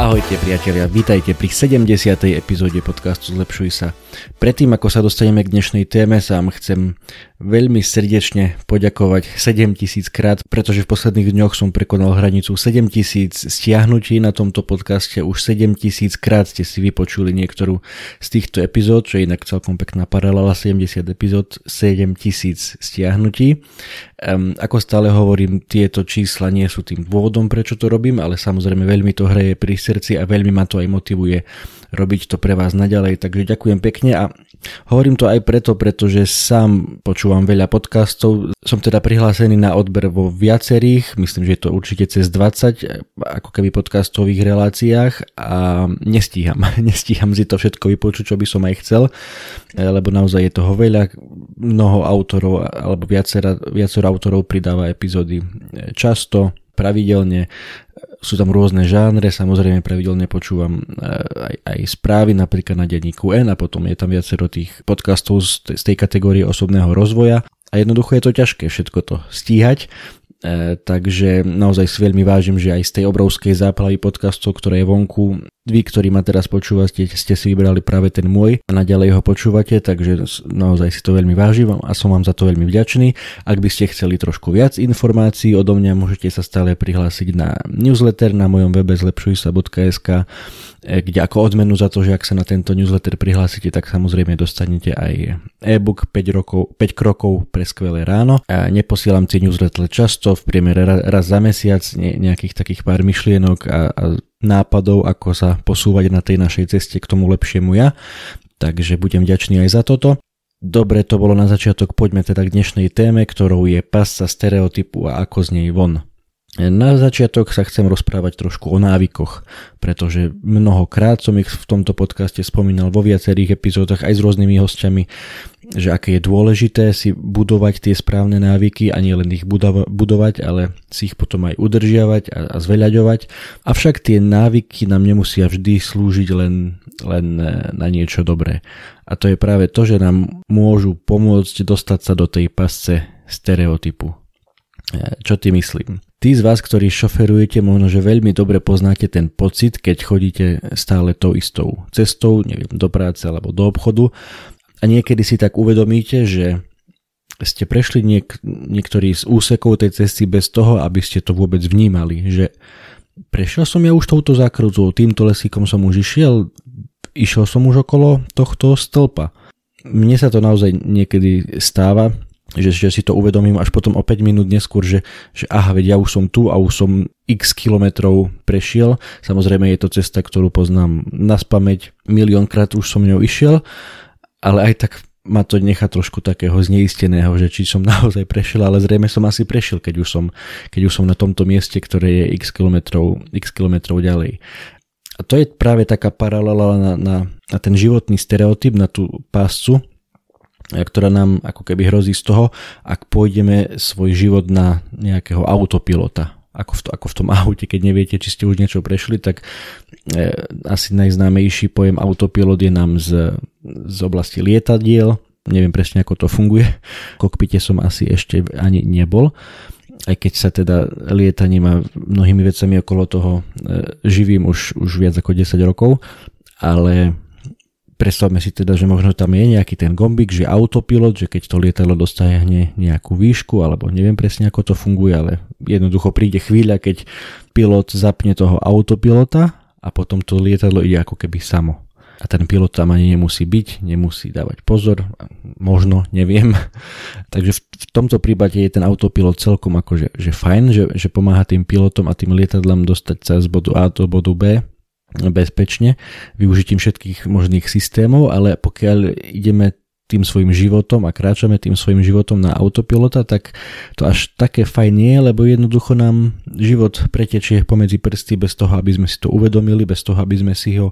Ahojte priatelia, vítajte pri 70. epizóde podcastu Zlepšuj sa. Predtým ako sa dostaneme k dnešnej téme, sa vám chcem veľmi srdečne poďakovať 7000 krát, pretože v posledných dňoch som prekonal hranicu 7000 stiahnutí na tomto podcaste. Už 7000 krát ste si vypočuli niektorú z týchto epizód, čo je inak celkom pekná paralela, 70 epizód, 7000 stiahnutí. Ako stále hovorím, tieto čísla nie sú tým dôvodom, prečo to robím, ale samozrejme veľmi to hreje pri srdci a veľmi ma to aj motivuje robiť to pre vás naďalej, takže ďakujem pekne a hovorím to aj preto, pretože sám počúvam veľa podcastov, som teda prihlásený na odber vo viacerých, myslím, že je to určite cez 20 ako keby podcastových reláciách a nestíham si to všetko vypočuť, čo by som aj chcel, lebo naozaj je toho veľa, mnoho autorov alebo viacero autorov pridáva epizódy často, pravidelne. Sú tam rôzne žánre, samozrejme pravidelne počúvam aj správy napríklad na Denníku N a potom je tam viacero tých podcastov z tej kategórie osobného rozvoja a jednoducho je to ťažké všetko to stíhať, takže naozaj si veľmi vážim, že aj z tej obrovskej záplavy podcastov, ktoré je vonku, vy, ktorí ma teraz počúvate, ste si vybrali práve ten môj a naďalej ho počúvate, takže naozaj si to veľmi vážim a som vám za to veľmi vďačný. Ak by ste chceli trošku viac informácií odo mňa, môžete sa stále prihlásiť na newsletter na mojom webe zlepšujsa.sk, kde ako odmenu za to, že ak sa na tento newsletter prihlásite, tak samozrejme dostanete aj e-book 5 krokov pre skvelé ráno. A neposielam si newsletter často, v priemere raz za mesiac, nejakých takých pár myšlienok a nápadov, ako sa posúvať na tej našej ceste k tomu lepšiemu ja. Takže budem vďačný aj za toto. Dobre, to bolo na začiatok, poďme teda k dnešnej téme, ktorou je pasca stereotypu a ako z nej von. Na začiatok sa chcem rozprávať trošku o návykoch, pretože mnohokrát som ich v tomto podcaste spomínal vo viacerých epizódach aj s rôznymi hostiami, že aké je dôležité si budovať tie správne návyky a nie len ich budovať, ale si ich potom aj udržiavať a zveľaďovať. Avšak tie návyky nám nemusia vždy slúžiť len na niečo dobré. A to je práve to, že nám môžu pomôcť dostať sa do tej pasce stereotypu. Čo ty myslím? Tí z vás, ktorí šoferujete, možno, že veľmi dobre poznáte ten pocit, keď chodíte stále tou istou cestou, neviem, do práce alebo do obchodu a niekedy si tak uvedomíte, že ste prešli niektorý z úsekov tej cesty bez toho, aby ste to vôbec vnímali, že prešiel som ja už touto zákrucou, týmto lesíkom som už išiel som už okolo tohto stĺpa. Mne sa to naozaj niekedy stáva, že si to uvedomím až potom o 5 minút neskôr, že aha, veď ja už som tu a už som x kilometrov prešiel. Samozrejme je to cesta, ktorú poznám naspamäť, miliónkrát už som ňou išiel, ale aj tak ma to nechá trošku takého zneisteného, že či som naozaj prešiel, ale zrejme som asi prešiel, keď už som na tomto mieste, ktoré je x kilometrov ďalej. A to je práve taká paralela na ten životný stereotyp, na tú páscu, ktorá nám ako keby hrozí z toho, ak pôjdeme svoj život na nejakého autopilota. Ako v tom aute, keď neviete, či ste už niečo prešli, tak asi najznámejší pojem autopilot je nám z oblasti lietadiel. Neviem presne, ako to funguje. V kokpite som asi ešte ani nebol. Aj keď sa teda lietaním a mnohými vecami okolo toho živím už viac ako 10 rokov, ale... Predstavme si teda, že možno tam je nejaký ten gombík, že autopilot, že keď to lietadlo dostane nejakú výšku, alebo neviem presne ako to funguje, ale jednoducho príde chvíľa, keď pilot zapne toho autopilota a potom to lietadlo ide ako keby samo. a ten pilot tam ani nemusí byť, nemusí dávať pozor, možno, neviem. Takže v tomto prípade je ten autopilot celkom akože že fajn, že pomáha tým pilotom a tým lietadlám dostať sa z bodu A do bodu B bezpečne, využitím všetkých možných systémov, ale pokiaľ ideme tým svojim životom a kráčame tým svojim životom na autopilota, tak to až také fajn nie, lebo jednoducho nám život pretečie pomedzi prsty bez toho, aby sme si to uvedomili, bez toho, aby sme si ho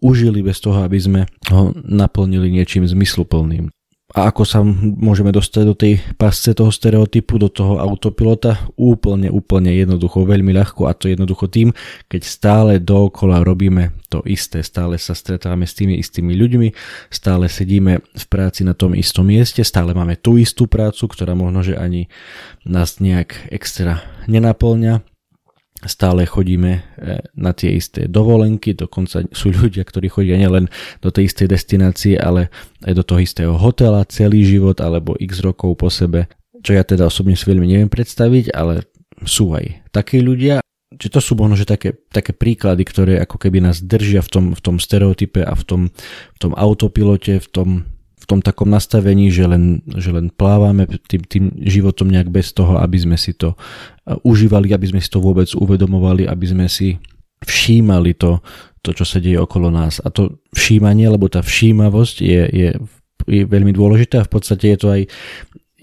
užili, bez toho, aby sme ho naplnili niečím zmysluplným. A ako sa môžeme dostať do tej pasce toho stereotypu, do toho autopilota? Úplne jednoducho, veľmi ľahko, a to jednoducho tým, keď stále dookola robíme to isté, stále sa stretávame s tými istými ľuďmi, stále sedíme v práci na tom istom mieste, stále máme tú istú prácu, ktorá možno, že ani nás nejak extra nenapĺňa. Stále chodíme na tie isté dovolenky, dokonca sú ľudia, ktorí chodia nielen do tej istej destinácie, ale aj do toho istého hotela celý život alebo x rokov po sebe, čo ja teda osobne si veľmi neviem predstaviť, ale sú aj takí ľudia. Čiže to sú možno, že také príklady, ktoré ako keby nás držia v tom stereotype a v tom autopilote, v tom takom nastavení, že len plávame tým životom nejak bez toho, aby sme si to užívali, aby sme si to vôbec uvedomovali, aby sme si všímali to čo sa deje okolo nás. A to všímanie, lebo tá všímavosť je veľmi dôležitá a v podstate je to aj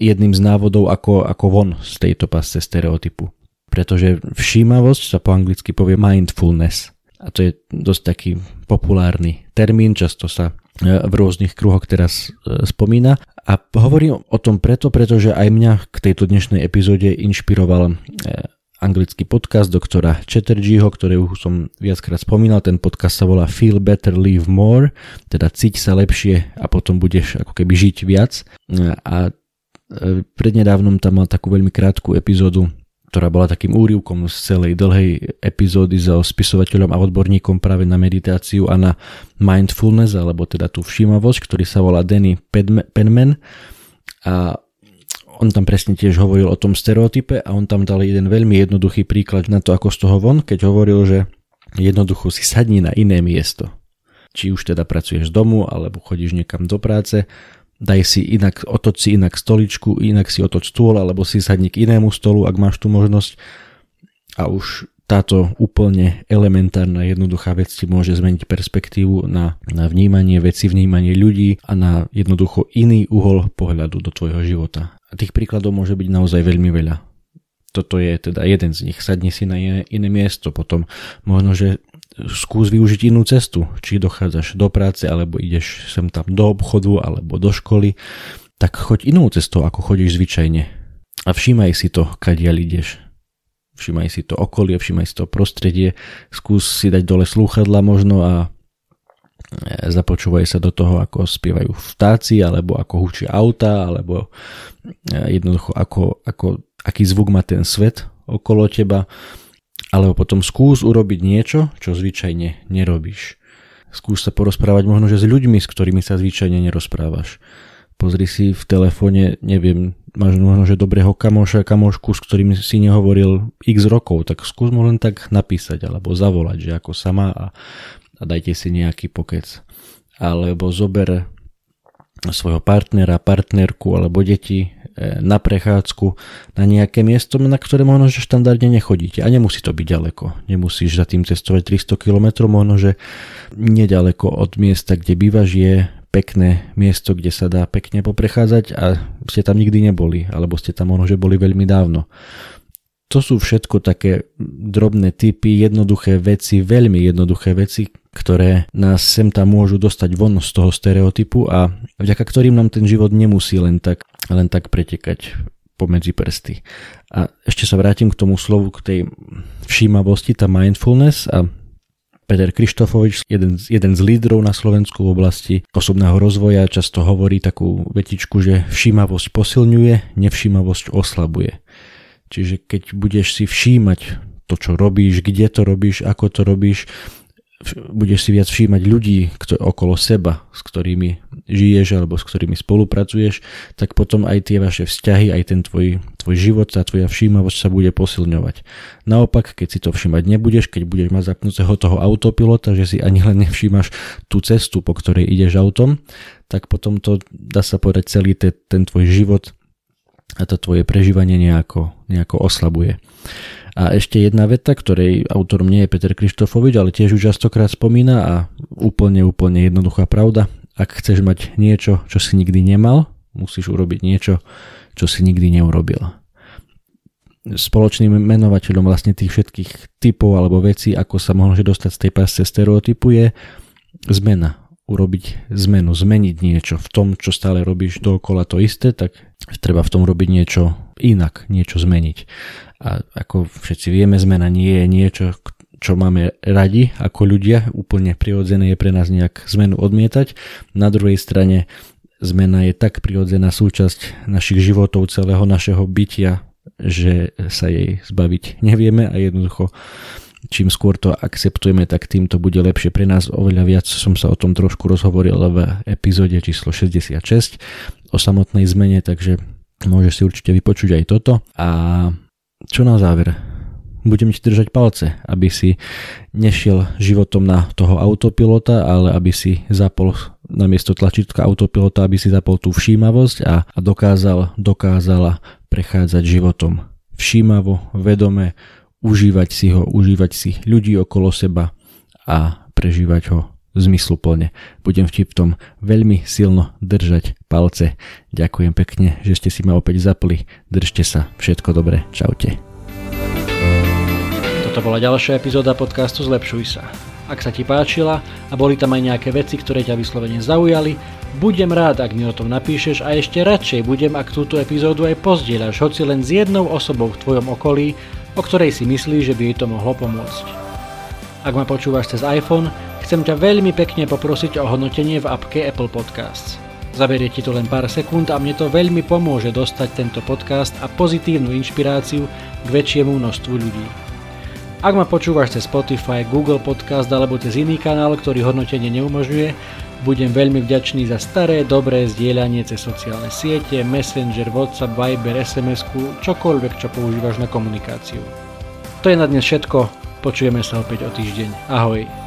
jedným z návodov, ako von z tejto pasce stereotypu. Pretože všímavosť sa po anglicky povie mindfulness. A to je dosť taký populárny termín, často sa v rôznych kruhoch teraz spomína. A hovorím o tom pretože aj mňa k tejto dnešnej epizóde inšpiroval anglický podcast doktora Chatterjeeho, ktorého som viackrát spomínal. Ten podcast sa volá Feel Better Live More, teda cíť sa lepšie a potom budeš ako keby žiť viac. A prednedávnom tam mal takú veľmi krátku epizódu, ktorá bola takým úryvkom z celej dlhej epizódy so spisovateľom a odborníkom práve na meditáciu a na mindfulness, alebo teda tú všímavosť, ktorý sa volá Danny Penman. A on tam presne tiež hovoril o tom stereotype a on tam dal jeden veľmi jednoduchý príklad na to, ako z toho von, keď hovoril, že jednoducho si sadni na iné miesto. Či už teda pracuješ z domu, alebo chodíš niekam do práce, otoč si inak stoličku, inak si otoč stôl, alebo si sadni k inému stolu, ak máš tú možnosť. A už táto úplne elementárna, jednoduchá vec ti môže zmeniť perspektívu na vnímanie veci, vnímanie ľudí a na jednoducho iný uhol pohľadu do tvojho života. A tých príkladov môže byť naozaj veľmi veľa. Toto je teda jeden z nich. Sadni si na iné miesto, potom možno, že skús využiť inú cestu, či dochádzaš do práce, alebo ideš sem tam do obchodu, alebo do školy, tak choď inou cestou, ako chodíš zvyčajne. A všímaj si to, kadiaľ ideš. Všímaj si to okolie, všímaj si to prostredie, skús si dať dole slúchadla možno a započúvaj sa do toho, ako spievajú vtáci, alebo ako hučia auta, alebo jednoducho aký zvuk má ten svet okolo teba. Alebo potom skús urobiť niečo, čo zvyčajne nerobíš. Skús sa porozprávať možno, že s ľuďmi, s ktorými sa zvyčajne nerozprávaš. Pozri si v telefóne, neviem, máš možno, že dobrého kamoša, kamošku, s ktorým si nehovoril x rokov, tak skús mu len tak napísať alebo zavolať, že ako sa má a dajte si nejaký pokec. Alebo zober svojho partnera, partnerku alebo deti na prechádzku, na nejaké miesto, na ktoré možno, že štandardne nechodíte. A nemusí to byť ďaleko. Nemusíš za tým cestovať 300 km, možno, že neďaleko od miesta, kde bývaš, je pekné miesto, kde sa dá pekne poprechádzať a ste tam nikdy neboli, alebo ste tam možno, že boli veľmi dávno. To sú všetko také drobné typy, jednoduché veci, veľmi jednoduché veci, ktoré nás sem tam môžu dostať von z toho stereotypu a vďaka ktorým nám ten život nemusí len tak pretekať pomedzi prsty. A ešte sa vrátim k tomu slovu, k tej všímavosti, tá mindfulness, a Peter Kristofovič, jeden z lídrov na Slovensku v oblasti osobného rozvoja, často hovorí takú vetičku, že všímavosť posilňuje, nevšímavosť oslabuje. Čiže keď budeš si všímať to, čo robíš, kde to robíš, ako to robíš, budeš si viac všímať ľudí okolo seba, s ktorými žiješ alebo s ktorými spolupracuješ, tak potom aj tie vaše vzťahy, aj ten tvoj život, tá tvoja všímavosť sa bude posilňovať. Naopak, keď si to všímať nebudeš, keď budeš mať zapnutého toho autopilota, že si ani len nevšímaš tú cestu, po ktorej ideš autom, tak potom to, dá sa povedať, celý ten tvoj život a to tvoje prežívanie nejako oslabuje. A ešte jedna veta, ktorej autorom nie je Peter Kristofovič, ale tiež už častokrát spomína a úplne jednoduchá pravda. Ak chceš mať niečo, čo si nikdy nemal, musíš urobiť niečo, čo si nikdy neurobil. Spoločným menovateľom vlastne tých všetkých typov alebo vecí, ako sa mohlo dostať z tej pásce stereotypu, je zmena. Urobiť zmenu, zmeniť niečo v tom, čo stále robíš dookola to isté, tak treba v tom robiť niečo inak, niečo zmeniť. A ako všetci vieme, zmena nie je niečo, čo máme radi ako ľudia, úplne prirodzené je pre nás nejak zmenu odmietať. Na druhej strane zmena je tak prirodzená súčasť našich životov, celého našeho bytia, že sa jej zbaviť nevieme a jednoducho čím skôr to akceptujeme, tak tým to bude lepšie pre nás. Oveľa viac som sa o tom trošku rozhovoril v epizóde číslo 66 o samotnej zmene, takže môžeš si určite vypočuť aj toto. A čo na záver? Budem ti držať palce, aby si nešiel životom na toho autopilota, ale aby si zapol namiesto tlačítka autopilota, aby si zapol tú všímavosť a dokázala prechádzať životom všímavo, vedome, užívať si ľudí okolo seba a prežívať ho zmysluplne. Budem ti v tom veľmi silno držať palce. Ďakujem pekne, že ste si ma opäť zapli. Držte sa, všetko dobré, čaute. Toto bola ďalšia epizóda podcastu Zlepšuj sa. Ak sa ti páčila a boli tam aj nejaké veci, ktoré ťa vyslovene zaujali, budem rád, ak mi o tom napíšeš a ešte radšej budem, ak túto epizódu aj pozdieľaš, hoci len s jednou osobou v tvojom okolí, o ktorej si myslíš, že by jej to mohlo pomôcť. Ak ma počúvaš cez iPhone, chcem ťa veľmi pekne poprosiť o hodnotenie v appke Apple Podcasts. Zaberie ti to len pár sekúnd a mne to veľmi pomôže dostať tento podcast a pozitívnu inšpiráciu k väčšiemu množstvu ľudí. Ak ma počúvaš cez Spotify, Google Podcast alebo cez iný kanál, ktorý hodnotenie neumožňuje, budem veľmi vďačný za staré, dobré zdieľanie cez sociálne siete, Messenger, WhatsApp, Viber, SMS-ku, čokoľvek, čo používaš na komunikáciu. To je na dnes všetko, počujeme sa opäť o týždeň. Ahoj.